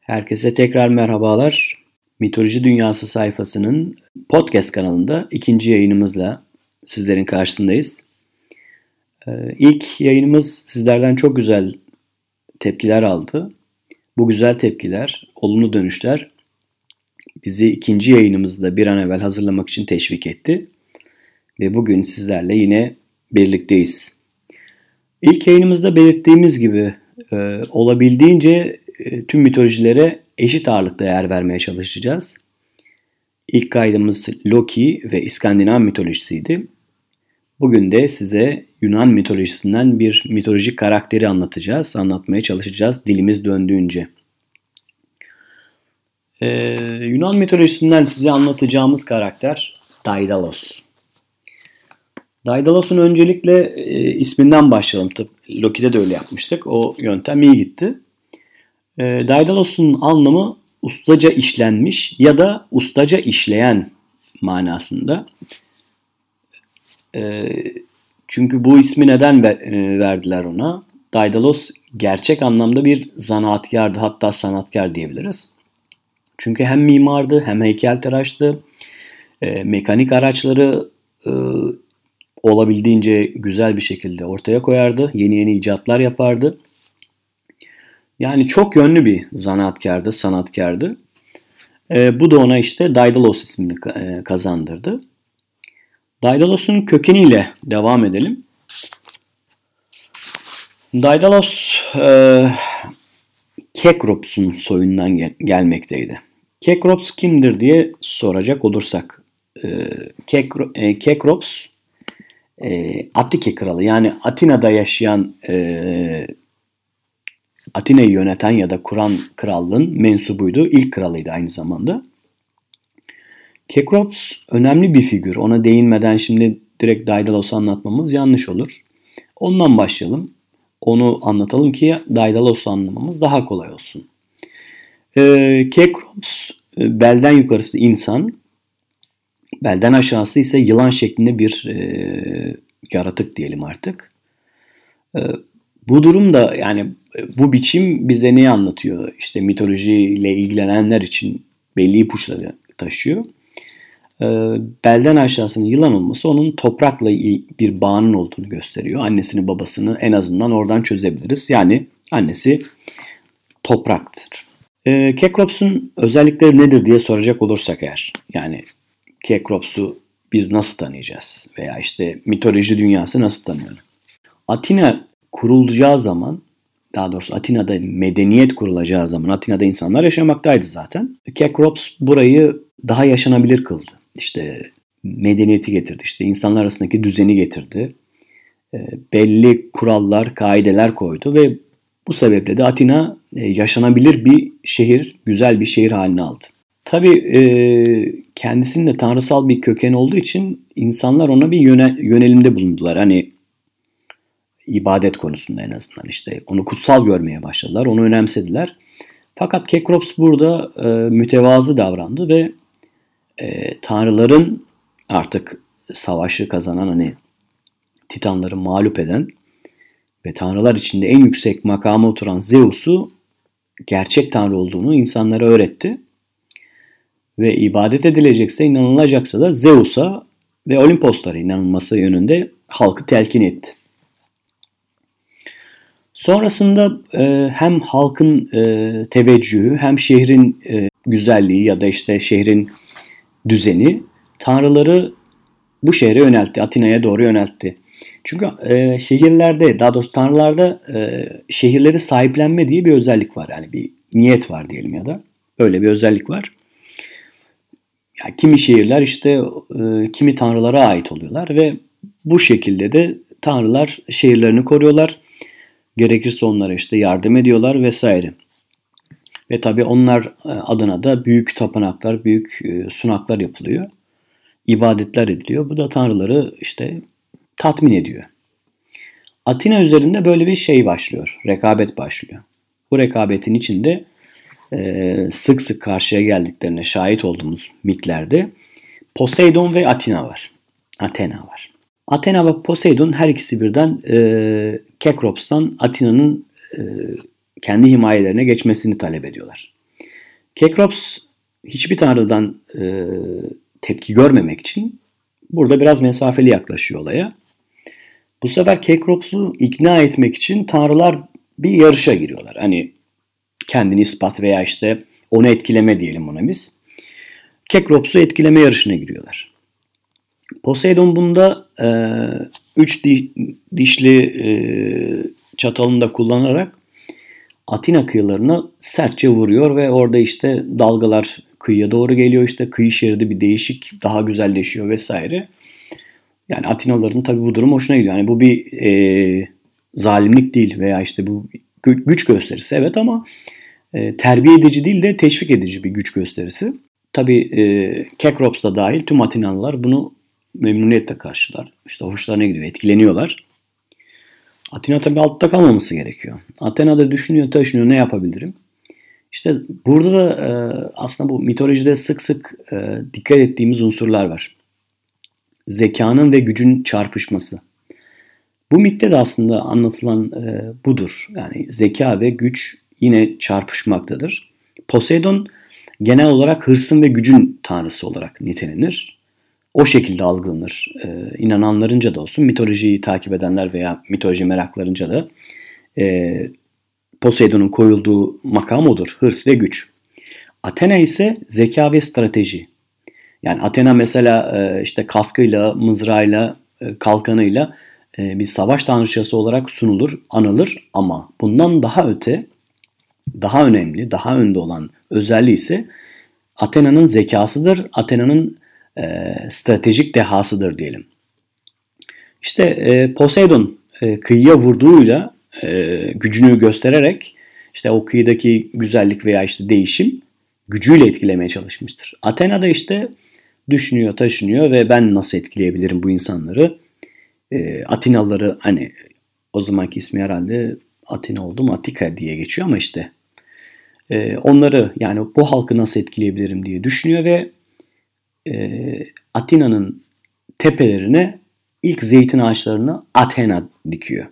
Herkese tekrar merhabalar. Mitoloji Dünyası sayfasının podcast kanalında ikinci yayınımızla sizlerin karşısındayız. İlk yayınımız sizlerden çok güzel tepkiler aldı. Bu güzel tepkiler, olumlu dönüşler bizi ikinci yayınımızda bir an evvel hazırlamak için teşvik etti. Ve bugün sizlerle yine birlikteyiz. İlk yayınımızda belirttiğimiz gibi olabildiğince tüm mitolojilere eşit ağırlıkta yer vermeye çalışacağız. İlk kaydımız Loki ve İskandinav mitolojisiydi. Bugün de size Yunan mitolojisinden bir mitolojik karakteri anlatmaya çalışacağız dilimiz döndüğünce. Yunan mitolojisinden size anlatacağımız karakter Daidalos. Daidalos'un öncelikle isminden başlayalım. Tıpkı Loki'de de öyle yapmıştık. O yöntem iyi gitti. Daidalos'un anlamı ustaca işlenmiş ya da ustaca işleyen manasında. Çünkü bu ismi neden verdiler ona? Daidalos gerçek anlamda bir zanaatkardı. Hatta sanatkar diyebiliriz. Çünkü hem mimardı hem heykeltıraştı. Mekanik araçları olabildiğince güzel bir şekilde ortaya koyardı. Yeni icatlar yapardı. Yani çok yönlü bir zanaatkardı, sanatkardı. Bu da ona işte Daidalos ismini kazandırdı. Daidalos'un kökeniyle devam edelim. Daidalos Kekrops'un soyundan gelmekteydi. Kekrops kimdir diye soracak olursak. Kekrops Atika kralı, yani Atina'da yaşayan, Atina'yı yöneten ya da kuran krallığın mensubuydu. İlk kralıydı aynı zamanda. Kekrops önemli bir figür. Ona değinmeden şimdi direkt Daidalos'u anlatmamız yanlış olur. Ondan başlayalım. Onu anlatalım ki Daidalos'u anlamamız daha kolay olsun. Kekrops belden yukarısı insan. Belden aşağısı ise yılan şeklinde bir yaratık diyelim artık. Bu durumda, yani bu biçim bize neyi anlatıyor? İşte mitolojiyle ilgilenenler için belli ipuçları taşıyor. Belden aşağısının yılan olması onun toprakla bir bağının olduğunu gösteriyor. Annesini babasını en azından oradan çözebiliriz. Yani annesi topraktır. Kekrops'un özellikleri nedir diye soracak olursak eğer, yani Kekrops'u biz nasıl tanıyacağız? Veya işte mitoloji dünyası nasıl tanıyor? Atina kurulacağı zaman, daha doğrusu Atina'da medeniyet kurulacağı zaman, Atina'da insanlar yaşamaktaydı zaten. Kekrops burayı daha yaşanabilir kıldı. İşte medeniyeti getirdi. İşte insanlar arasındaki düzeni getirdi. Belli kurallar, kaideler koydu ve bu sebeple de Atina yaşanabilir bir şehir, güzel bir şehir haline aldı. Tabii kendisinin de tanrısal bir kökeni olduğu için insanlar ona bir yönelimde bulundular. Hani ibadet konusunda en azından işte onu kutsal görmeye başladılar, onu önemsediler. Fakat Kekrops burada mütevazı davrandı ve tanrıların artık savaşı kazanan, hani Titanları mağlup eden ve tanrılar içinde en yüksek makama oturan Zeus'u gerçek tanrı olduğunu insanlara öğretti. Ve ibadet edilecekse, inanılacaksa da Zeus'a ve Olimposlara inanılması yönünde halkı telkin etti. Sonrasında hem halkın teveccühü hem şehrin güzelliği ya da işte şehrin düzeni tanrıları bu şehre yöneltti, Atina'ya doğru yöneltti. Çünkü şehirlerde, daha doğrusu tanrılarda şehirleri sahiplenme diye bir özellik var. Yani bir niyet var diyelim ya da öyle bir özellik var. Yani kimi şehirler işte kimi tanrılara ait oluyorlar ve bu şekilde de tanrılar şehirlerini koruyorlar. Gerekirse onlara işte yardım ediyorlar vesaire. Ve tabii onlar adına da büyük tapınaklar, büyük sunaklar yapılıyor. İbadetler ediliyor. Bu da tanrıları işte tatmin ediyor. Atina üzerinde böyle bir şey başlıyor. Rekabet başlıyor. Bu rekabetin içinde sık sık karşıya geldiklerine şahit olduğumuz mitlerde Poseidon ve Athena var. Athena ve Poseidon her ikisi birden Kekrops'tan Atina'nın kendi himayelerine geçmesini talep ediyorlar. Kekrops hiçbir tanrıdan tepki görmemek için burada biraz mesafeli yaklaşıyor olaya. Bu sefer Kekrops'u ikna etmek için tanrılar bir yarışa giriyorlar. Hani kendini ispat veya işte onu etkileme diyelim buna biz. Kekrops'u etkileme yarışına giriyorlar. Poseidon bunda üç dişli çatalını da kullanarak Atina kıyılarına sertçe vuruyor ve orada işte dalgalar kıyıya doğru geliyor. İşte kıyı şeridi bir değişik, daha güzelleşiyor vesaire. Yani Atinalıların tabii bu durum hoşuna gidiyor. Yani bu bir zalimlik değil veya işte bu güç gösterisi, evet, ama terbiye edici değil de teşvik edici bir güç gösterisi. Tabii Kekrops da dahil tüm Atinalılar bunu memnuniyetle karşılar. İşte hoşlarına gidiyor, etkileniyorlar. Atina tabii altta kalmaması gerekiyor. Athena da düşünüyor, taşınıyor, ne yapabilirim? İşte burada da aslında bu mitolojide sık sık dikkat ettiğimiz unsurlar var. Zekanın ve gücün çarpışması. Bu mitte de aslında anlatılan budur. Yani zeka ve güç yine çarpışmaktadır. Poseidon genel olarak hırsın ve gücün tanrısı olarak nitelenir. O şekilde algılanır. İnananlarınca da olsun, mitolojiyi takip edenler veya mitoloji meraklarınca da Poseidon'un koyulduğu makam odur. Hırs ve güç. Athena ise zeka ve strateji. Yani Athena mesela işte kaskıyla, mızrağıyla, kalkanıyla bir savaş tanrıçası olarak sunulur, anılır, ama bundan daha öte, daha önemli, daha önde olan özelliği ise Athena'nın zekasıdır. Athena'nın stratejik dehasıdır diyelim. İşte Poseidon kıyıya vurduğuyla gücünü göstererek işte o kıyıdaki güzellik veya işte değişim gücüyle etkilemeye çalışmıştır. Athena da işte düşünüyor, taşınıyor ve ben nasıl etkileyebilirim bu insanları? Atinalıları, hani o zamanki ismi herhalde Atina oldu mu, Atika diye geçiyor ama işte onları, yani bu halkı nasıl etkileyebilirim diye düşünüyor ve Atina'nın tepelerine ilk zeytin ağaçlarını Athena dikiyor.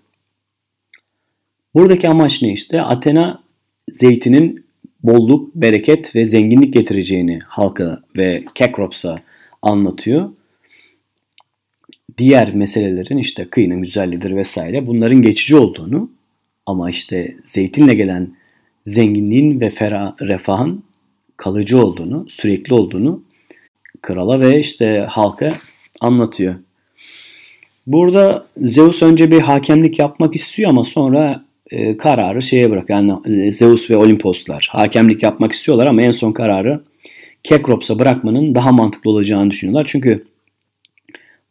Buradaki amaç ne işte? Athena zeytinin bolluk, bereket ve zenginlik getireceğini halka ve Kekrops'a anlatıyor. Diğer meselelerin işte kıyının güzelliğidir vesaire, bunların geçici olduğunu, ama işte zeytinle gelen zenginliğin ve refahın kalıcı olduğunu, sürekli olduğunu krala ve işte halka anlatıyor. Burada Zeus önce bir hakemlik yapmak istiyor ama sonra kararı şeye bırakıyor. Yani Zeus ve Olimposlar hakemlik yapmak istiyorlar ama en son kararı Kekrops'a bırakmanın daha mantıklı olacağını düşünüyorlar. Çünkü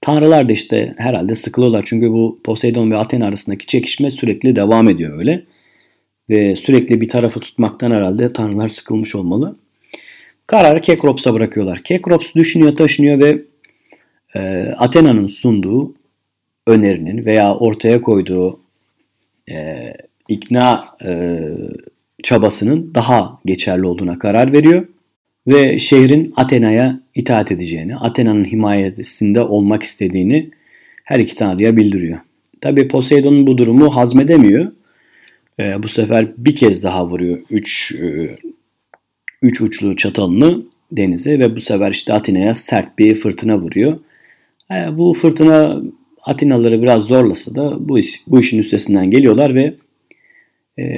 tanrılar da işte herhalde sıkılıyorlar. Çünkü bu Poseidon ve Athena arasındaki çekişme sürekli devam ediyor öyle. Ve sürekli bir tarafı tutmaktan herhalde tanrılar sıkılmış olmalı. Kararı Kekrops'a bırakıyorlar. Kekrops düşünüyor, taşınıyor ve Athena'nın sunduğu önerinin veya ortaya koyduğu ikna çabasının daha geçerli olduğuna karar veriyor. Ve şehrin Athena'ya itaat edeceğini, Athena'nın himayesinde olmak istediğini her iki tanrıya bildiriyor. Tabii Poseidon'un bu durumu hazmedemiyor. Bu sefer bir kez daha vuruyor üç uçlu çatalını denize ve bu sefer işte Athena'ya sert bir fırtına vuruyor. Bu fırtına Atinalıları biraz zorlasa da bu işin üstesinden geliyorlar ve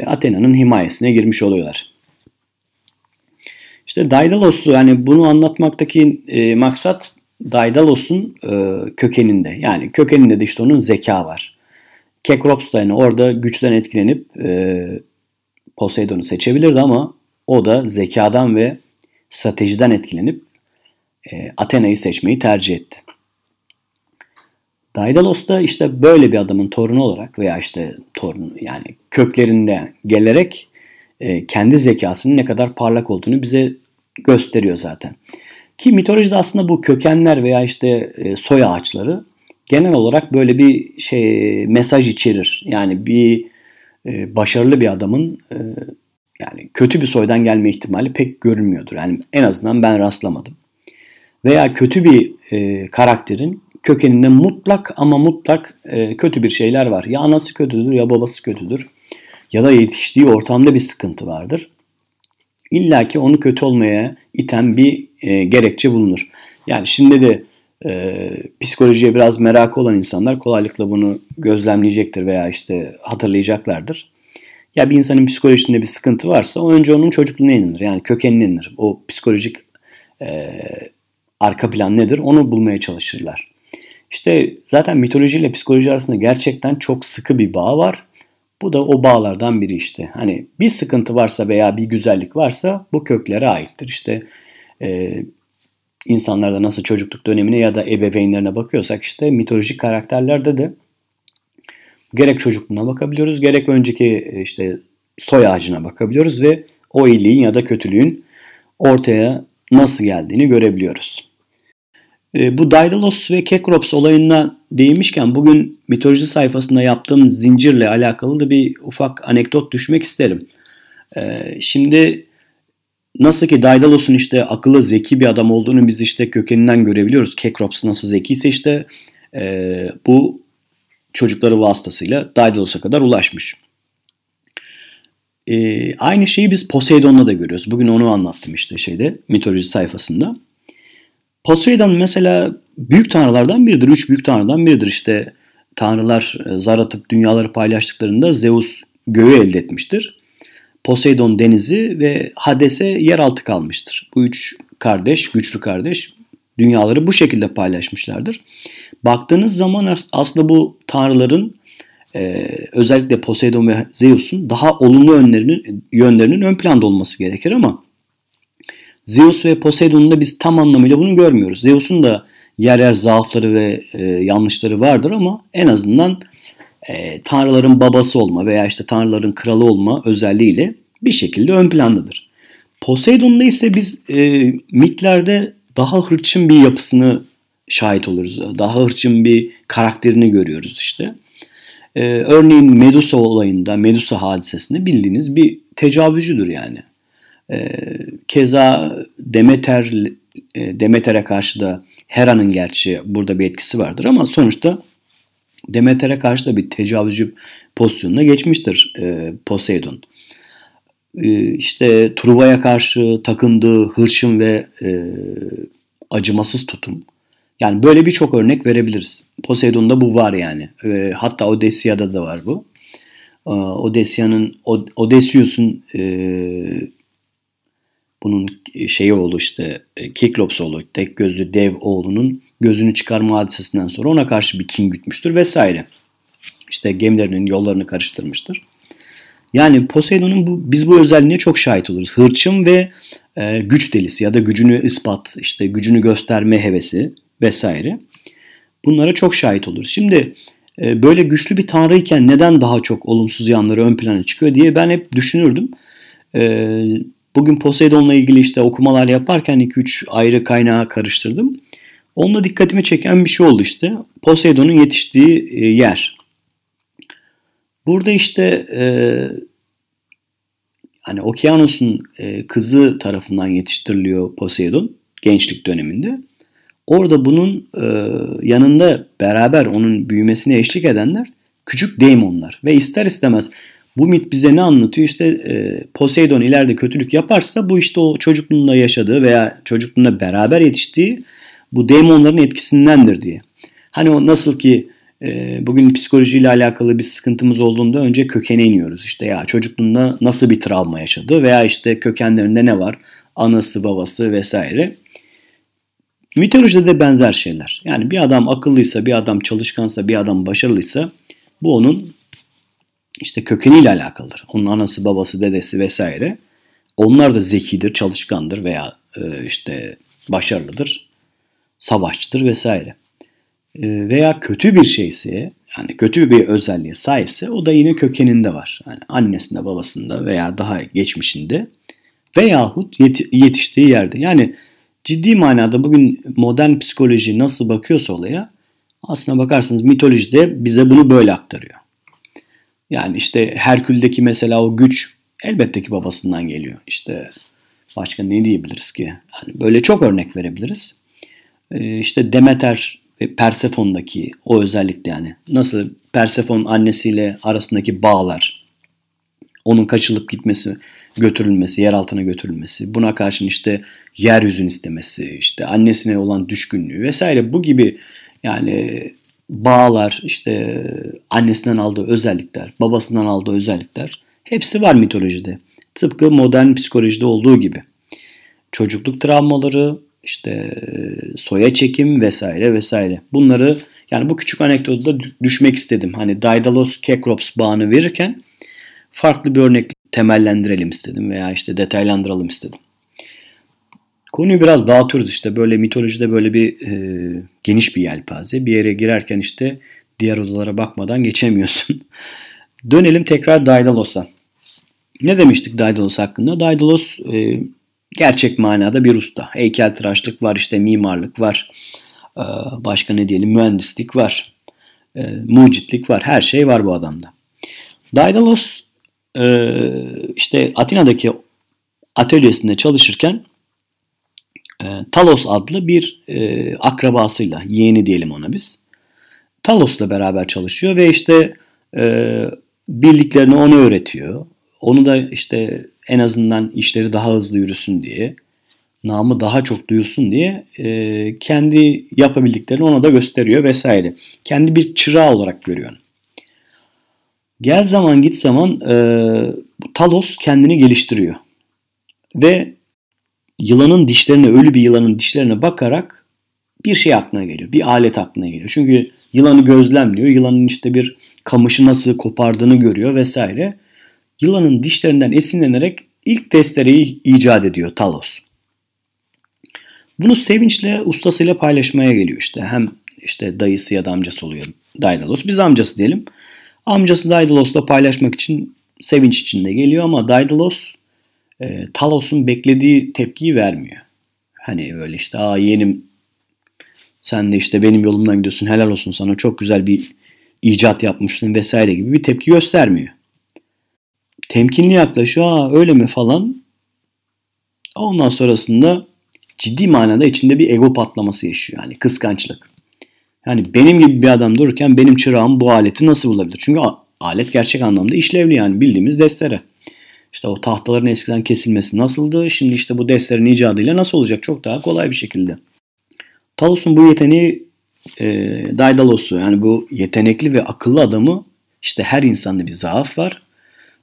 Athena'nın himayesine girmiş oluyorlar. İşte Daidalos'u, yani bunu anlatmaktaki maksat Daidalos'un kökeninde. Yani kökeninde de işte onun zeka var. Kekrops da yani orada güçten etkilenip Poseidon'u seçebilirdi ama o da zekadan ve stratejiden etkilenip Athena'yı seçmeyi tercih etti. Daidalos da işte böyle bir adamın torunu olarak veya işte torunu, yani köklerinden gelerek kendi zekasının ne kadar parlak olduğunu bize gösteriyor zaten. Ki mitolojide aslında bu kökenler veya işte soy ağaçları genel olarak böyle bir şey, mesaj içerir. Yani bir başarılı bir adamın yani kötü bir soydan gelme ihtimali pek görünmüyordur. Yani en azından ben rastlamadım. Veya kötü bir karakterin kökeninde mutlak ama mutlak kötü bir şeyler var. Ya anası kötüdür ya babası kötüdür. Ya da yetiştiği ortamda bir sıkıntı vardır. İlla ki onu kötü olmaya iten bir gerekçe bulunur. Yani şimdi de psikolojiye biraz merakı olan insanlar kolaylıkla bunu gözlemleyecektir veya işte hatırlayacaklardır. Ya bir insanın psikolojisinde bir sıkıntı varsa önce onun çocukluğuna inilir. Yani kökenine inilir. O psikolojik arka plan nedir? Onu bulmaya çalışırlar. İşte zaten mitolojiyle psikoloji arasında gerçekten çok sıkı bir bağ var. Bu da o bağlardan biri işte. Hani bir sıkıntı varsa veya bir güzellik varsa bu köklere aittir. İşte insanlarda nasıl çocukluk dönemine ya da ebeveynlerine bakıyorsak işte mitolojik karakterlerde de gerek çocukluğuna bakabiliyoruz, gerek önceki işte soy ağacına bakabiliyoruz ve o iyiliğin ya da kötülüğün ortaya nasıl geldiğini görebiliyoruz. Bu Daidalos ve Kekrops olayına değinmişken bugün mitoloji sayfasında yaptığım zincirle alakalı da bir ufak anekdot düşmek isterim. Şimdi nasıl ki Daidalos'un işte akıllı, zeki bir adam olduğunu biz işte kökeninden görebiliyoruz. Kekrops nasıl zekiyse işte bu çocukları vasıtasıyla Daidalos'a kadar ulaşmış. Aynı şeyi biz Poseidon'la da görüyoruz. Bugün onu anlattım işte mitoloji sayfasında. Poseidon mesela büyük tanrılardan biridir. 3 büyük tanrıdan biridir. İşte tanrılar zar atıp dünyaları paylaştıklarında Zeus göğü elde etmiştir. Poseidon denizi ve Hades'e yeraltı kalmıştır. Bu 3 kardeş, güçlü kardeş dünyaları bu şekilde paylaşmışlardır. Baktığınız zaman aslında bu tanrıların özellikle Poseidon ve Zeus'un daha olumlu yönlerinin ön planda olması gerekir ama Zeus ve Poseidon'un da biz tam anlamıyla bunu görmüyoruz. Zeus'un da yer yer zaafları ve yanlışları vardır ama en azından tanrıların babası olma veya işte tanrıların kralı olma özelliğiyle bir şekilde ön plandadır. Poseidon'da ise biz mitlerde daha hırçın bir yapısını şahit oluruz. Daha hırçın bir karakterini görüyoruz işte. Örneğin Medusa olayında, Medusa hadisesinde bildiğiniz bir tecavüzcüdür yani. Keza Demeter'e karşı da Hera'nın gerçi burada bir etkisi vardır ama sonuçta Demeter'e karşı da bir tecavüzcü pozisyonuna geçmiştir Poseidon. İşte Truva'ya karşı takındığı hırçın ve acımasız tutum. Yani böyle birçok örnek verebiliriz. Poseidon'da bu var yani. Hatta Odesia'da da var bu. Odesius'un bunun şeyi oğlu işte Kiklops oğlu, tek gözlü dev oğlunun gözünü çıkarma hadisesinden sonra ona karşı bir kin gütmüştür vesaire. İşte gemilerinin yollarını karıştırmıştır. Yani Poseidon'un bu özelliğine çok şahit oluruz. Hırçın ve güç delisi ya da gücünü ispat, işte gücünü gösterme hevesi vesaire. Bunlara çok şahit oluruz. Şimdi böyle güçlü bir tanrıyken neden daha çok olumsuz yanları ön plana çıkıyor diye ben hep düşünürdüm. Bugün Poseidon'la ilgili işte okumalar yaparken 2-3 ayrı kaynağa karıştırdım. Onunla dikkatimi çeken bir şey oldu işte. Poseidon'un yetiştiği yer. Burada işte hani Okeanos'un kızı tarafından yetiştiriliyor Poseidon gençlik döneminde. Orada bunun yanında beraber onun büyümesine eşlik edenler küçük daimonlar ve ister istemez bu mit bize ne anlatıyor? İşte Poseidon ileride kötülük yaparsa bu işte o çocukluğunda yaşadığı veya çocukluğunda beraber yetiştiği bu daimonların etkisindendir diye. Hani o nasıl ki bugün psikolojiyle alakalı bir sıkıntımız olduğunda önce kökene iniyoruz. İşte ya çocukluğunda nasıl bir travma yaşadı veya işte kökenlerinde ne var? Anası, babası vesaire. Mitolojide de benzer şeyler. Yani bir adam akıllıysa, bir adam çalışkansa, bir adam başarılıysa bu onun işte kökeniyle alakalıdır. Onun anası, babası, dedesi vesaire. Onlar da zekidir, çalışkandır veya işte başarılıdır, savaşçıdır vesaire. Veya kötü bir şeyse, yani kötü bir özelliğe sahipse o da yine kökeninde var. Yani annesinde, babasında veya daha geçmişinde veyahut yetiştiği yerde. Yani ciddi manada bugün modern psikoloji nasıl bakıyorsa olaya aslına bakarsanız mitolojide bize bunu böyle aktarıyor. Yani işte Herkül'deki mesela o güç elbette ki babasından geliyor. İşte başka ne diyebiliriz ki? Yani böyle çok örnek verebiliriz. İşte Demeter ve Persefon'daki o özellikle yani nasıl Persefon annesiyle arasındaki bağlar, Onun kaçılıp gitmesi, götürülmesi, yer altına götürülmesi, buna karşın işte yeryüzünü istemesi, işte annesine olan düşkünlüğü vesaire, bu gibi yani bağlar, işte annesinden aldığı özellikler, babasından aldığı özellikler hepsi var mitolojide. Tıpkı modern psikolojide olduğu gibi. Çocukluk travmaları, işte soya çekim vesaire vesaire. Bunları yani bu küçük anekdota düşmek istedim. Hani Daidalos Kekrops bağını verirken farklı bir örnekle temellendirelim istedim veya işte detaylandıralım istedim. Konuyu biraz dağıtıyoruz işte böyle mitolojide böyle bir geniş bir yelpaze. Bir yere girerken işte diğer odalara bakmadan geçemiyorsun. Dönelim tekrar Daidalos'a. Ne demiştik Daidalos hakkında? Daidalos gerçek manada bir usta. Heykeltıraşlık var, işte mimarlık var. Başka ne diyelim? Mühendislik var. Mucitlik var. Her şey var bu adamda. Daidalos işte Atina'daki atölyesinde çalışırken Talos adlı bir akrabasıyla, yeğeni diyelim ona biz. Talos'la beraber çalışıyor ve işte bildiklerini ona öğretiyor. Onu da işte en azından işleri daha hızlı yürüsün diye, namı daha çok duyulsun diye kendi yapabildiklerini ona da gösteriyor vesaire. Kendi bir çırağı olarak görüyor. Gel zaman git zaman Talos kendini geliştiriyor. Ve yılanın dişlerine, ölü bir yılanın dişlerine bakarak bir şey aklına geliyor. Bir alet aklına geliyor. Çünkü yılanı gözlemliyor. Yılanın işte bir kamışı nasıl kopardığını görüyor vesaire. Yılanın dişlerinden esinlenerek ilk testereyi icat ediyor Talos. Bunu sevinçle ustasıyla paylaşmaya geliyor işte. Hem işte dayısı ya da amcası oluyor Daidalos. Biz amcası diyelim. Amcası Daidalos'la paylaşmak için sevinç içinde geliyor ama Daidalos Talos'un beklediği tepkiyi vermiyor. Hani böyle işte "Aa yeğenim, sen de işte benim yolumdan gidiyorsun, helal olsun sana, çok güzel bir icat yapmışsın" vesaire gibi bir tepki göstermiyor. Temkinli yaklaşıyor, "Aa öyle mi" falan. Ondan sonrasında ciddi manada içinde bir ego patlaması yaşıyor. Yani kıskançlık. Yani benim gibi bir adam dururken benim çırağım bu aleti nasıl bulabilir? Çünkü alet gerçek anlamda işlevli, yani bildiğimiz destere. İşte o tahtaların eskiden kesilmesi nasıldı? Şimdi işte bu desterin icadıyla nasıl olacak? Çok daha kolay bir şekilde. Talos'un bu yeteneği Daidalos'u, yani bu yetenekli ve akıllı adamı, işte her insanda bir zaaf var.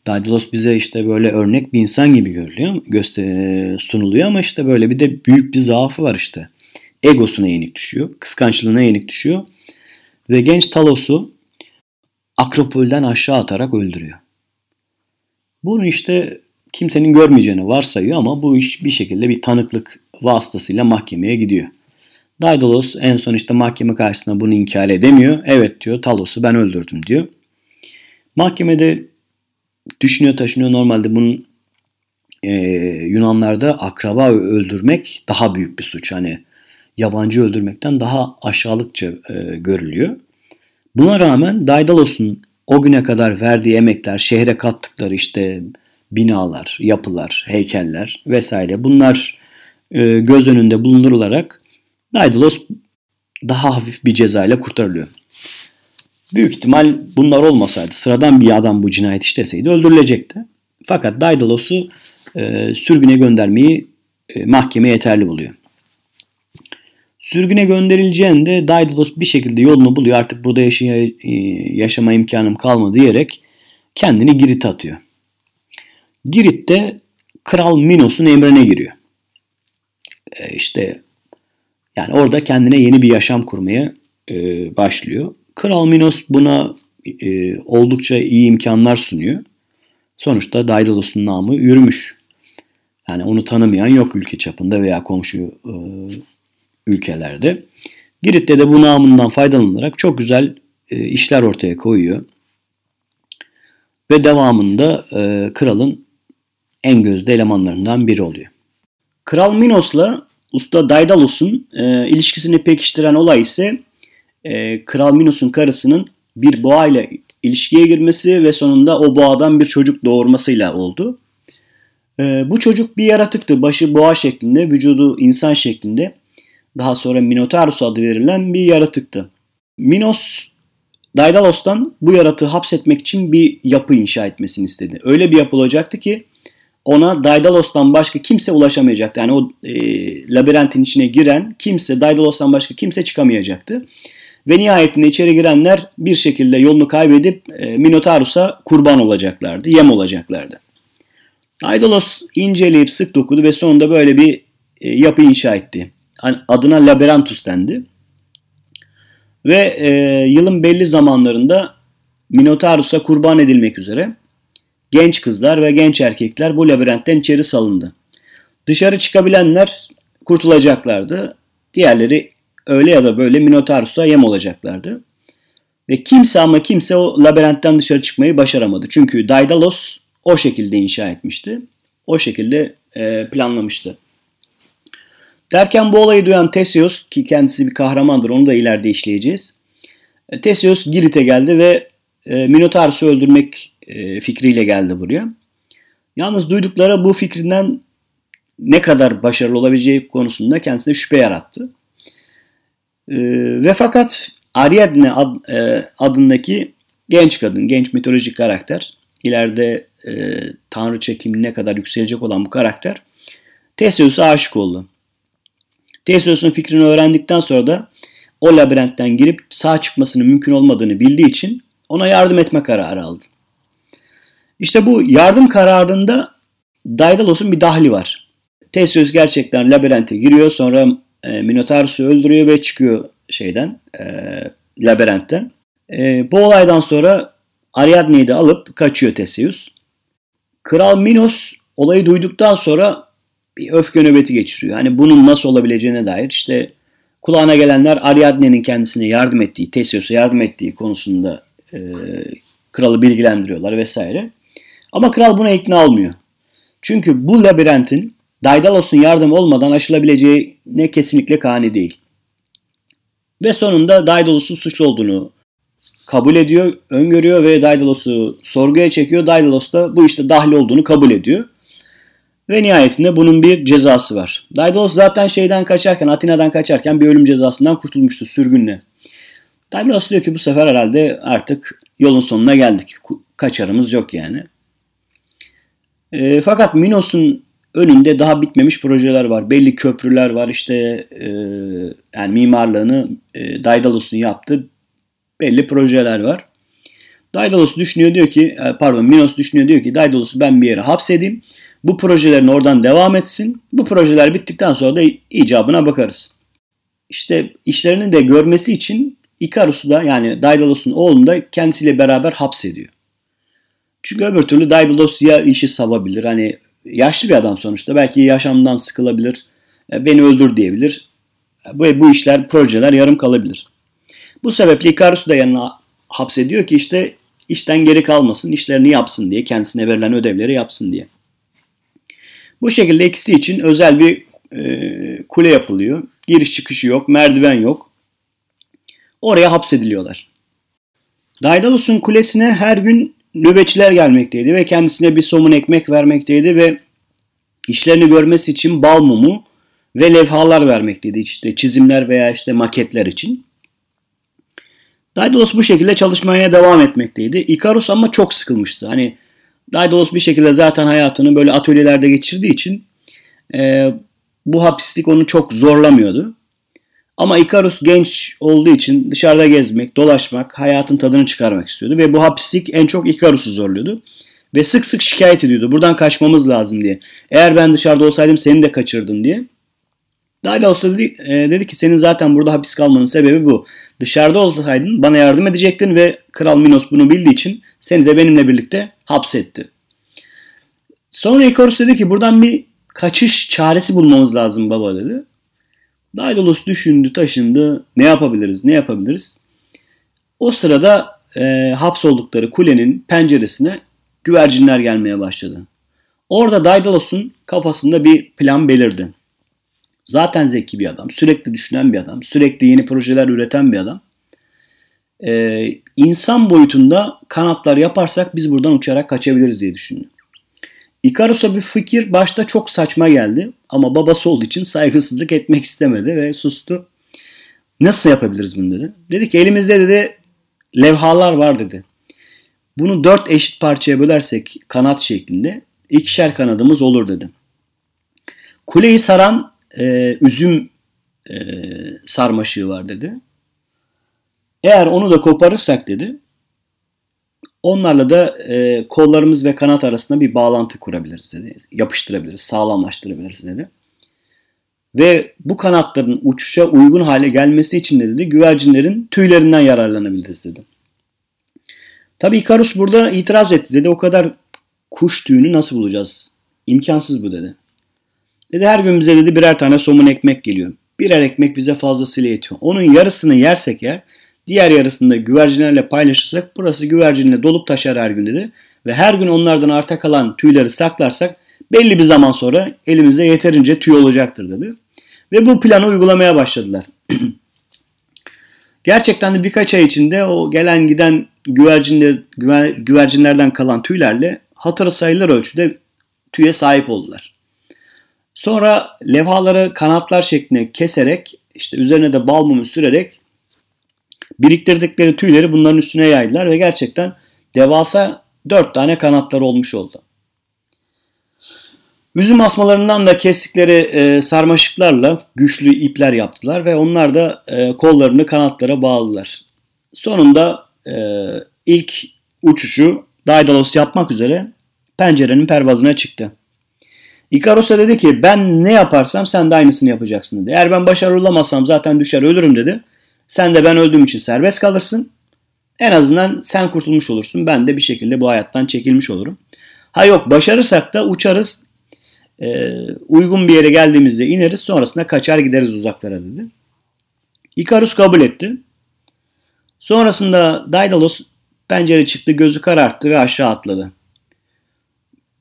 Daidalos bize işte böyle örnek bir insan gibi sunuluyor ama işte böyle bir de büyük bir zaafı var işte. Egosuna yenik düşüyor, kıskançlığına yenik düşüyor ve genç Talos'u Akropol'den aşağı atarak öldürüyor. Bunu işte kimsenin görmeyeceğini varsayıyor ama bu iş bir şekilde bir tanıklık vasıtasıyla mahkemeye gidiyor. Daidalos en son işte mahkeme karşısında bunu inkar edemiyor. "Evet" diyor, "Talos'u ben öldürdüm" diyor. Mahkemede düşünüyor taşınıyor. Normalde bunun Yunanlarda akraba öldürmek daha büyük bir suç. Hani yabancı öldürmekten daha aşağılıkça görülüyor. Buna rağmen Daidalos'un o güne kadar verdiği emekler, şehre kattıkları işte binalar, yapılar, heykeller vesaire, bunlar göz önünde bulundurularak Daidalos daha hafif bir cezayla kurtarılıyor. Büyük ihtimal bunlar olmasaydı, sıradan bir adam bu cinayet işleseydi öldürülecekti. Fakat Daidalos'u sürgüne göndermeyi mahkeme yeterli buluyor. Sürgüne gönderileceğinde Daidalos bir şekilde yolunu buluyor. "Artık burada yaşama imkanım kalmadı" diyerek kendini Girit'e atıyor. Girit'te Kral Minos'un emrine giriyor. İşte yani orada kendine yeni bir yaşam kurmaya başlıyor. Kral Minos buna oldukça iyi imkanlar sunuyor. Sonuçta Daidalos'un namı yürümüş. Yani onu tanımayan yok ülke çapında veya komşu ülkelerde. Girit'te de bu namından faydalanarak çok güzel işler ortaya koyuyor. Ve devamında kralın en gözde elemanlarından biri oluyor. Kral Minos'la usta Daidalos'un ilişkisini pekiştiren olay ise Kral Minos'un karısının bir boğa ile ilişkiye girmesi ve sonunda o boğadan bir çocuk doğurmasıyla oldu. Bu çocuk bir yaratıktı. Başı boğa şeklinde, vücudu insan şeklinde. Daha sonra Minotaurus adı verilen bir yaratıktı. Minos Daidalos'tan bu yaratığı hapsetmek için bir yapı inşa etmesini istedi. Öyle bir yapı olacaktı ki ona Daidalos'tan başka kimse ulaşamayacaktı. Yani o labirentin içine giren kimse, Daidalos'tan başka kimse çıkamayacaktı. Ve nihayetinde içeri girenler bir şekilde yolunu kaybedip Minotaurus'a kurban olacaklardı, yem olacaklardı. Daidalos inceleyip sık dokudu ve sonunda böyle bir yapı inşa etti. Adına Labirentus dendi. Ve yılın belli zamanlarında Minotaurus'a kurban edilmek üzere genç kızlar ve genç erkekler bu labirentten içeri salındı. Dışarı çıkabilenler kurtulacaklardı. Diğerleri öyle ya da böyle Minotaurus'a yem olacaklardı. Ve kimse ama kimse o labirentten dışarı çıkmayı başaramadı. Çünkü Daidalos o şekilde inşa etmişti. O şekilde planlamıştı. Derken bu olayı duyan Theseus, ki kendisi bir kahramandır, onu da ileride işleyeceğiz. Theseus Girit'e geldi ve Minotaurus'u öldürmek fikriyle geldi buraya. Yalnız duydukları bu fikrinden ne kadar başarılı olabileceği konusunda kendisine şüphe yarattı. Ve fakat Ariadne adındaki genç kadın, genç mitolojik karakter, ileride tanrıça kimliğine kadar yükselecek olan bu karakter Theseus'a aşık oldu. Theseus'un fikrini öğrendikten sonra da o labirentten girip sağ çıkmasının mümkün olmadığını bildiği için ona yardım etme kararı aldı. İşte bu yardım kararında Daidalos'un bir dahli var. Theseus gerçekten labirente giriyor, sonra Minotaurus'u öldürüyor ve çıkıyor labirentten. Bu olaydan sonra Ariadne'yi de alıp kaçıyor Theseus. Kral Minos olayı duyduktan sonra bir öfke nöbeti geçiriyor. Hani bunun nasıl olabileceğine dair işte kulağına gelenler Ariadne'nin kendisine yardım ettiği, Theseus'a yardım ettiği konusunda kralı bilgilendiriyorlar vesaire. Ama kral buna ikna olmuyor. Çünkü bu labirentin Daidalos'un yardımı olmadan aşılabileceğine kesinlikle kani değil. Ve sonunda Daidalos'un suçlu olduğunu kabul ediyor, öngörüyor ve Daidalos'u sorguya çekiyor. Daidalos da bu işte dahli olduğunu kabul ediyor. Ve nihayetinde bunun bir cezası var. Daidalos zaten Atina'dan kaçarken bir ölüm cezasından kurtulmuştu sürgünle. Daidalos diyor ki bu sefer herhalde artık yolun sonuna geldik. Kaçarımız yok yani. Fakat Minos'un önünde daha bitmemiş projeler var. Belli köprüler var. Yani mimarlığını Daidalos'un yaptığı belli projeler var. Minos düşünüyor diyor ki Daidalos'u ben bir yere hapsedeyim. Bu projelerin oradan devam etsin. Bu projeler bittikten sonra da icabına bakarız. İşte işlerini de görmesi için İkaros'u da yani Daidalos'un oğlunu da kendisiyle beraber hapsediyor. Çünkü öbür türlü Daidalos ya işi savabilir. Hani yaşlı bir adam sonuçta. Belki yaşamdan sıkılabilir. Beni öldür diyebilir. Bu işler, projeler yarım kalabilir. Bu sebeple İkaros'u da yanına hapsediyor ki işten geri kalmasın, işlerini yapsın diye. Kendisine verilen ödevleri yapsın diye. Bu şekilde ikisi için özel bir kule yapılıyor. Giriş çıkışı yok, merdiven yok. Oraya hapsediliyorlar. Daidalos'un kulesine her gün nöbetçiler gelmekteydi ve kendisine bir somun ekmek vermekteydi ve işlerini görmesi için bal mumu ve levhalar vermekteydi. Çizimler veya maketler için. Daidalos bu şekilde çalışmaya devam etmekteydi. İkaros ama çok sıkılmıştı. Hani Daidalos bir şekilde zaten hayatını böyle atölyelerde geçirdiği için bu hapislik onu çok zorlamıyordu. Ama İkaros genç olduğu için dışarıda gezmek, dolaşmak, hayatın tadını çıkarmak istiyordu. Ve bu hapislik en çok İkaros'u zorluyordu. Ve sık sık şikayet ediyordu. Buradan kaçmamız lazım diye. Eğer ben dışarıda olsaydım seni de kaçırdım diye. Daidalos dedi ki senin zaten burada hapis kalmanın sebebi bu. Dışarıda olsaydın bana yardım edecektin ve Kral Minos bunu bildiği için seni de benimle birlikte hapsetti. Sonra İkaros dedi ki buradan bir kaçış çaresi bulmamız lazım baba dedi. Daidalos düşündü, taşındı. Ne yapabiliriz? O sırada hapsoldukları kulenin penceresine güvercinler gelmeye başladı. Orada Daidalos'un kafasında bir plan belirdi. Zaten zeki bir adam, sürekli düşünen bir adam, sürekli yeni projeler üreten bir adam. İnsan boyutunda kanatlar yaparsak biz buradan uçarak kaçabiliriz diye düşündü. İkaros'a bir fikir başta çok saçma geldi ama babası olduğu için saygısızlık etmek istemedi ve sustu. Nasıl yapabiliriz bunu dedi. Dedi ki elimizde levhalar var dedi. Bunu 4 eşit parçaya bölersek kanat şeklinde ikişer kanadımız olur dedi. Kuleyi saran üzüm sarmaşığı var dedi. Eğer onu da koparırsak dedi, onlarla da kollarımız ve kanat arasında bir bağlantı kurabiliriz dedi. Yapıştırabiliriz, sağlamlaştırabiliriz dedi. Ve bu kanatların uçuşa uygun hale gelmesi için de dedi güvercinlerin tüylerinden yararlanabiliriz dedi. Tabii İkaros burada itiraz etti dedi. O kadar kuş tüyünü nasıl bulacağız? İmkansız bu dedi. Dedi her gün bize dedi birer tane somun ekmek geliyor. Birer ekmek bize fazlasıyla yetiyor. Onun yarısını yersek yer, diğer yarısını da güvercinlerle paylaşırsak burası güvercinle dolup taşar her gün dedi. Ve her gün onlardan arta kalan tüyleri saklarsak belli bir zaman sonra elimize yeterince tüy olacaktır dedi. Ve bu planı uygulamaya başladılar. Gerçekten de birkaç ay içinde o gelen giden güvercinlerden kalan tüylerle hatırı sayılır ölçüde tüye sahip oldular. Sonra levhaları kanatlar şeklinde keserek işte üzerine de bal mumu sürerek biriktirdikleri tüyleri bunların üstüne yaydılar ve gerçekten devasa 4 tane kanatları olmuş oldu. Üzüm asmalarından da kestikleri sarmaşıklarla güçlü ipler yaptılar ve onlar da kollarını kanatlara bağladılar. Sonunda ilk uçuşu Daidalos yapmak üzere pencerenin pervazına çıktı. İkaros'a dedi ki ben ne yaparsam sen de aynısını yapacaksın dedi. Eğer ben başarılı olamazsam zaten düşer ölürüm dedi. Sen de ben öldüğüm için serbest kalırsın. En azından sen kurtulmuş olursun. Ben de bir şekilde bu hayattan çekilmiş olurum. Ha yok başarırsak da uçarız. Uygun bir yere geldiğimizde ineriz. Sonrasında kaçar gideriz uzaklara dedi. İkaros kabul etti. Sonrasında Daidalos pencere çıktı. Gözü kararttı ve aşağı atladı.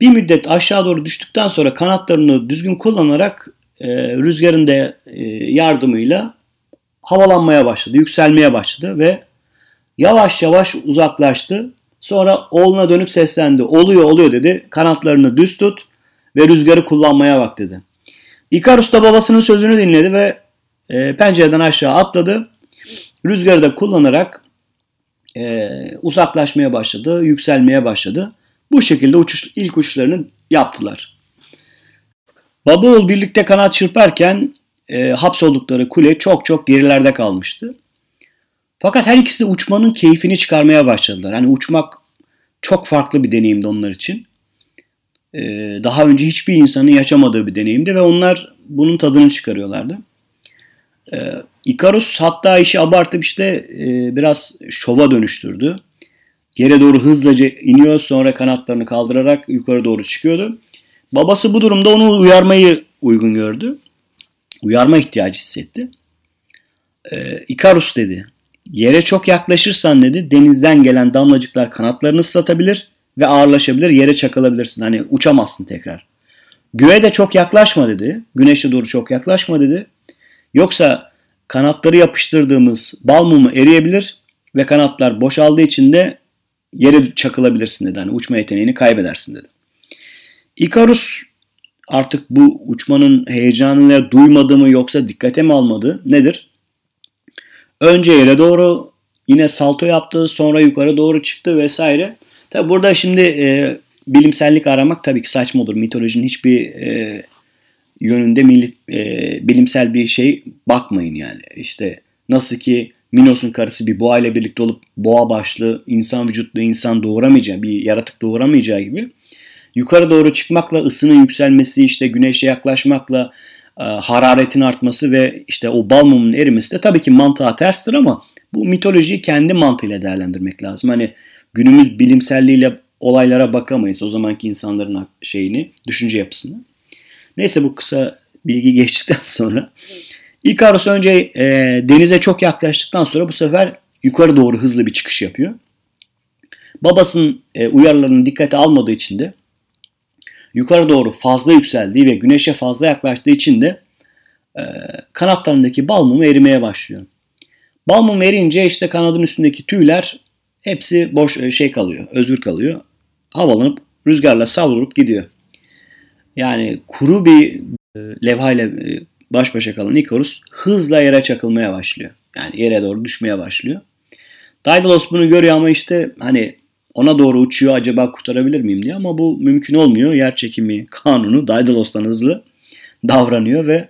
Bir müddet aşağı doğru düştükten sonra kanatlarını düzgün kullanarak rüzgarın da yardımıyla havalanmaya başladı, yükselmeye başladı ve yavaş yavaş uzaklaştı. Sonra oğluna dönüp seslendi. Oluyor dedi. Kanatlarını düz tut ve rüzgarı kullanmaya bak dedi. İkaros da babasının sözünü dinledi ve pencereden aşağı atladı. Rüzgarı da kullanarak uzaklaşmaya başladı, yükselmeye başladı. Bu şekilde ilk uçuşlarını yaptılar. Baba oğul birlikte kanat çırparken hapsoldukları kule çok gerilerde kalmıştı. Fakat her ikisi de uçmanın keyfini çıkarmaya başladılar. Yani uçmak çok farklı bir deneyimdi onlar için. Daha önce hiçbir insanın yaşamadığı bir deneyimdi ve onlar bunun tadını çıkarıyorlardı. İkaros hatta işi abartıp işte biraz şova dönüştürdü. Yere doğru hızlıca iniyor, sonra kanatlarını kaldırarak yukarı doğru çıkıyordu. Babası bu durumda onu uyarmayı uygun gördü. Uyarma ihtiyacı hissetti. İkaros dedi, yere çok yaklaşırsan dedi, denizden gelen damlacıklar kanatlarını ıslatabilir ve ağırlaşabilir, yere çakılabilirsin. Hani uçamazsın tekrar. Göğe de çok yaklaşma dedi. Güneşe doğru çok yaklaşma dedi. Yoksa kanatları yapıştırdığımız bal mumu eriyebilir ve kanatlar boşaldığı için de yere çakılabilirsin dedi. Yani uçma yeteneğini kaybedersin dedi. İkaros artık bu uçmanın heyecanını duymadı mı yoksa dikkate mi almadı? Nedir? Önce yere doğru yine salto yaptı. Sonra yukarı doğru çıktı vesaire. Tabi burada şimdi bilimsellik aramak tabii ki saçma olur. Mitolojinin hiçbir yönünde bilimsel bir şey bakmayın yani. İşte nasıl ki Minos'un karısı bir boğa ile birlikte olup boğa başlı insan vücutlu insan doğuramayacağı, bir yaratık doğuramayacağı gibi yukarı doğru çıkmakla ısının yükselmesi, işte güneşe yaklaşmakla hararetin artması ve işte o bal mumunun erimesi de tabii ki mantığa terstir ama bu mitolojiyi kendi mantığıyla değerlendirmek lazım. Hani günümüz bilimselliğiyle olaylara bakamayız o zamanki insanların düşünce yapısını. Neyse bu kısa bilgi geçtikten sonra İkaros önce denize çok yaklaştıktan sonra bu sefer yukarı doğru hızlı bir çıkış yapıyor. Babasının uyarılarını dikkate almadığı için de yukarı doğru fazla yükseldiği ve güneşe fazla yaklaştığı için de kanatlarındaki bal mumu erimeye başlıyor. Bal mumu erince işte kanadın üstündeki tüyler hepsi özgür kalıyor. Havalanıp rüzgarla savrulup gidiyor. Yani kuru bir levhayla baş başa kalan İkaros hızla yere çakılmaya başlıyor. Yani yere doğru düşmeye başlıyor. Daidalos bunu görüyor ama işte hani ona doğru uçuyor, acaba kurtarabilir miyim diye, ama bu mümkün olmuyor. Yerçekimi kanunu Daidalos'tan hızlı davranıyor ve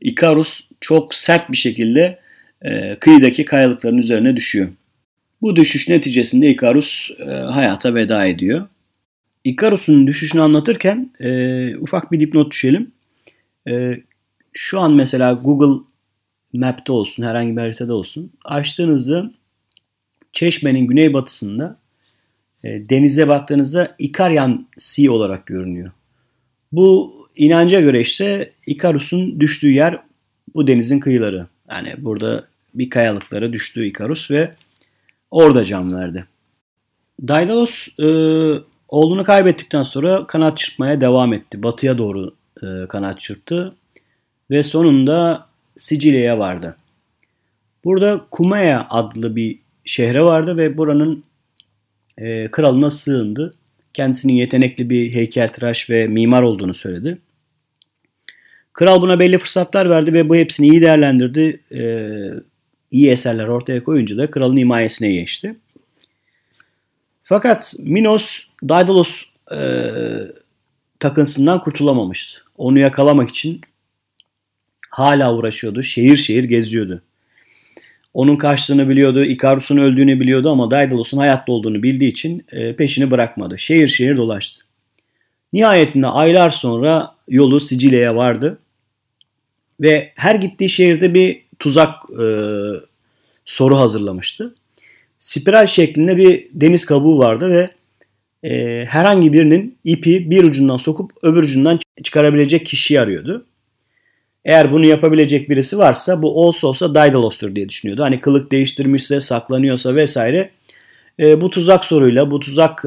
İkaros çok sert bir şekilde kıyıdaki kayalıkların üzerine düşüyor. Bu düşüş neticesinde İkaros hayata veda ediyor. İkaros'un düşüşünü anlatırken ufak bir dipnot düşelim. Şu an mesela Google Map'te olsun, herhangi bir haritada olsun, açtığınızda Çeşme'nin güneybatısında denize baktığınızda İkarian Sea olarak görünüyor. Bu inanca göre işte İkaros'un düştüğü yer bu denizin kıyıları. Yani burada bir kayalıklara düştü İkaros ve orada can verdi. Daidalos oğlunu kaybettikten sonra kanat çırpmaya devam etti. Batıya doğru kanat çırptı ve sonunda Sicilya'ya vardı. Burada Kumea adlı bir şehre vardı ve buranın kralına sığındı. Kendisinin yetenekli bir heykeltıraş ve mimar olduğunu söyledi. Kral buna belli fırsatlar verdi ve bu hepsini iyi değerlendirdi. İyi eserler ortaya koyunca da kralın himayesine geçti. Fakat Minos Daidalos takıntısından kurtulamamıştı. Onu yakalamak için hala uğraşıyordu. Şehir şehir geziyordu. Onun kaçtığını biliyordu. İkarus'un öldüğünü biliyordu ama Daidalos'un hayatta olduğunu bildiği için peşini bırakmadı. Şehir şehir dolaştı. Nihayetinde aylar sonra yolu Sicilya'ya vardı. Ve her gittiği şehirde bir tuzak soru hazırlamıştı. Spiral şeklinde bir deniz kabuğu vardı ve herhangi birinin ipi bir ucundan sokup öbür ucundan çıkarabilecek kişiyi arıyordu. Eğer bunu yapabilecek birisi varsa bu olsa olsa Daidalos'tur diye düşünüyordu. Hani kılık değiştirmişse, saklanıyorsa vesaire bu tuzak soruyla, bu tuzak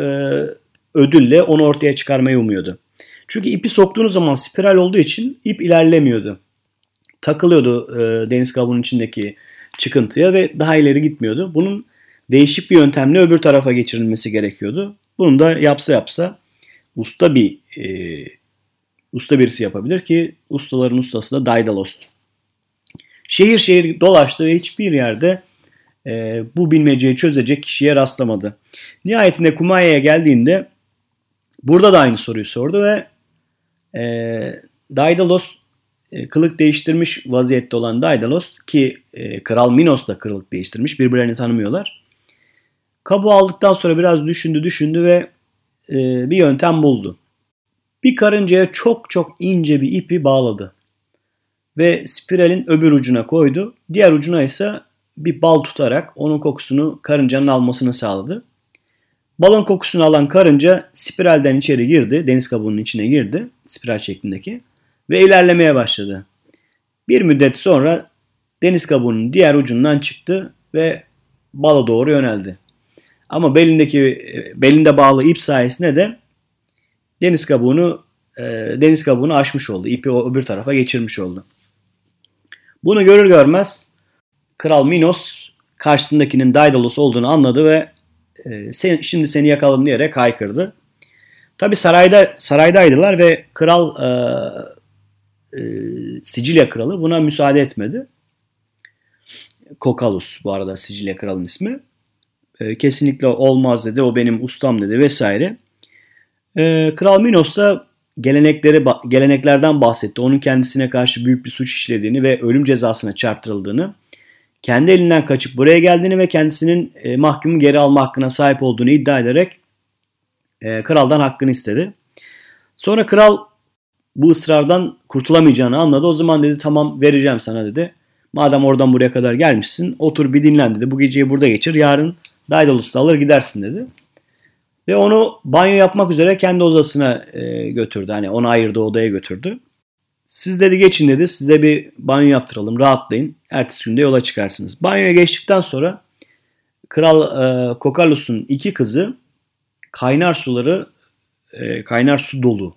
ödülle onu ortaya çıkarmayı umuyordu. Çünkü ipi soktuğunuz zaman spiral olduğu için ip ilerlemiyordu. Takılıyordu deniz kabuğunun içindeki çıkıntıya ve daha ileri gitmiyordu. Bunun değişik bir yöntemle öbür tarafa geçirilmesi gerekiyordu. Bunu da yapsa usta birisi yapabilir ki ustaların ustası da Daidalos'tu. Şehir şehir dolaştı ve hiçbir yerde bu bilmeceyi çözecek kişiye rastlamadı. Nihayetinde Kumaya'ya geldiğinde burada da aynı soruyu sordu ve Daidalos kılık değiştirmiş vaziyette olan Daidalos ki Kral Minos da kılık değiştirmiş, birbirlerini tanımıyorlar. Kabuğu aldıktan sonra biraz düşündü ve bir yöntem buldu. Bir karıncaya çok ince bir ipi bağladı ve spiralin öbür ucuna koydu. Diğer ucuna ise bir bal tutarak onun kokusunu karıncanın almasını sağladı. Balın kokusunu alan karınca spiralden içeri girdi, deniz kabuğunun içine girdi, spiral şeklindeki ve ilerlemeye başladı. Bir müddet sonra deniz kabuğunun diğer ucundan çıktı ve bala doğru yöneldi. Ama belinde bağlı ip sayesinde de deniz kabuğunu aşmış oldu. İpi öbür tarafa geçirmiş oldu. Bunu görür görmez Kral Minos karşısındakinin Daidalos olduğunu anladı ve şimdi seni yakaladım diyerek haykırdı. Tabi saraydaydılar ve Kral Sicilya Kralı buna müsaade etmedi. Kokalus bu arada Sicilya Kralı'nın ismi. Kesinlikle olmaz dedi. O benim ustam dedi vesaire. Kral Minos da geleneklerden bahsetti. Onun kendisine karşı büyük bir suç işlediğini ve ölüm cezasına çarptırıldığını, kendi elinden kaçıp buraya geldiğini ve kendisinin mahkumu geri alma hakkına sahip olduğunu iddia ederek kraldan hakkını istedi. Sonra kral bu ısrardan kurtulamayacağını anladı. O zaman dedi tamam vereceğim sana dedi. Madem oradan buraya kadar gelmişsin otur bir dinlen dedi. Bu geceyi burada geçir, yarın Daidalus'ta alır gidersin dedi. Ve onu banyo yapmak üzere kendi odasına götürdü. Hani onu ayırdığı odaya götürdü. Siz dedi geçin dedi. Size bir banyo yaptıralım. Rahatlayın. Ertesi günde yola çıkarsınız. Banyoya geçtikten sonra Kral Kokalus'un iki kızı kaynar su dolu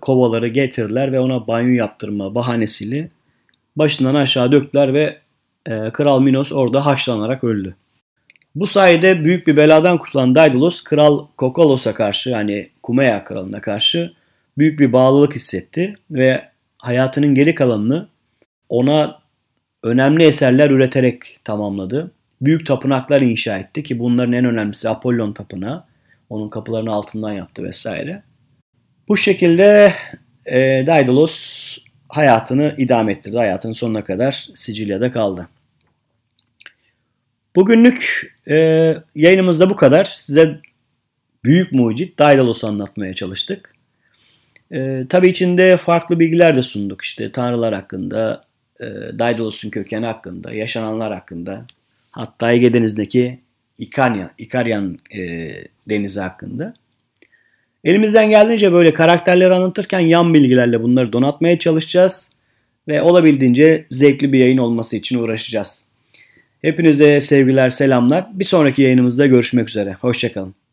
kovaları getirdiler ve ona banyo yaptırma bahanesiyle başından aşağı döktüler ve Kral Minos orada haşlanarak öldü. Bu sayede büyük bir beladan kurtulan Daidalos, Kral Kokalos'a karşı yani Kumea kralına karşı büyük bir bağlılık hissetti ve hayatının geri kalanını ona önemli eserler üreterek tamamladı. büyük tapınaklar inşa etti ki bunların en önemlisi Apollon Tapınağı. Onun kapılarını altından yaptı vesaire. Bu şekilde Daidalos hayatını idame ettirdi. Hayatının sonuna kadar Sicilya'da kaldı. Bugünlük yayınımızda bu kadar. Size büyük mucit Daidalos'u anlatmaya çalıştık. Tabii içinde farklı bilgiler de sunduk. İşte tanrılar hakkında, Daidalos'un kökeni hakkında, yaşananlar hakkında, hatta Ege Denizi'ndeki İkarian Denizi hakkında. Elimizden geldiğince böyle karakterleri anlatırken yan bilgilerle bunları donatmaya çalışacağız ve olabildiğince zevkli bir yayın olması için uğraşacağız. Hepinize sevgiler, selamlar. Bir sonraki yayınımızda görüşmek üzere. Hoşça kalın.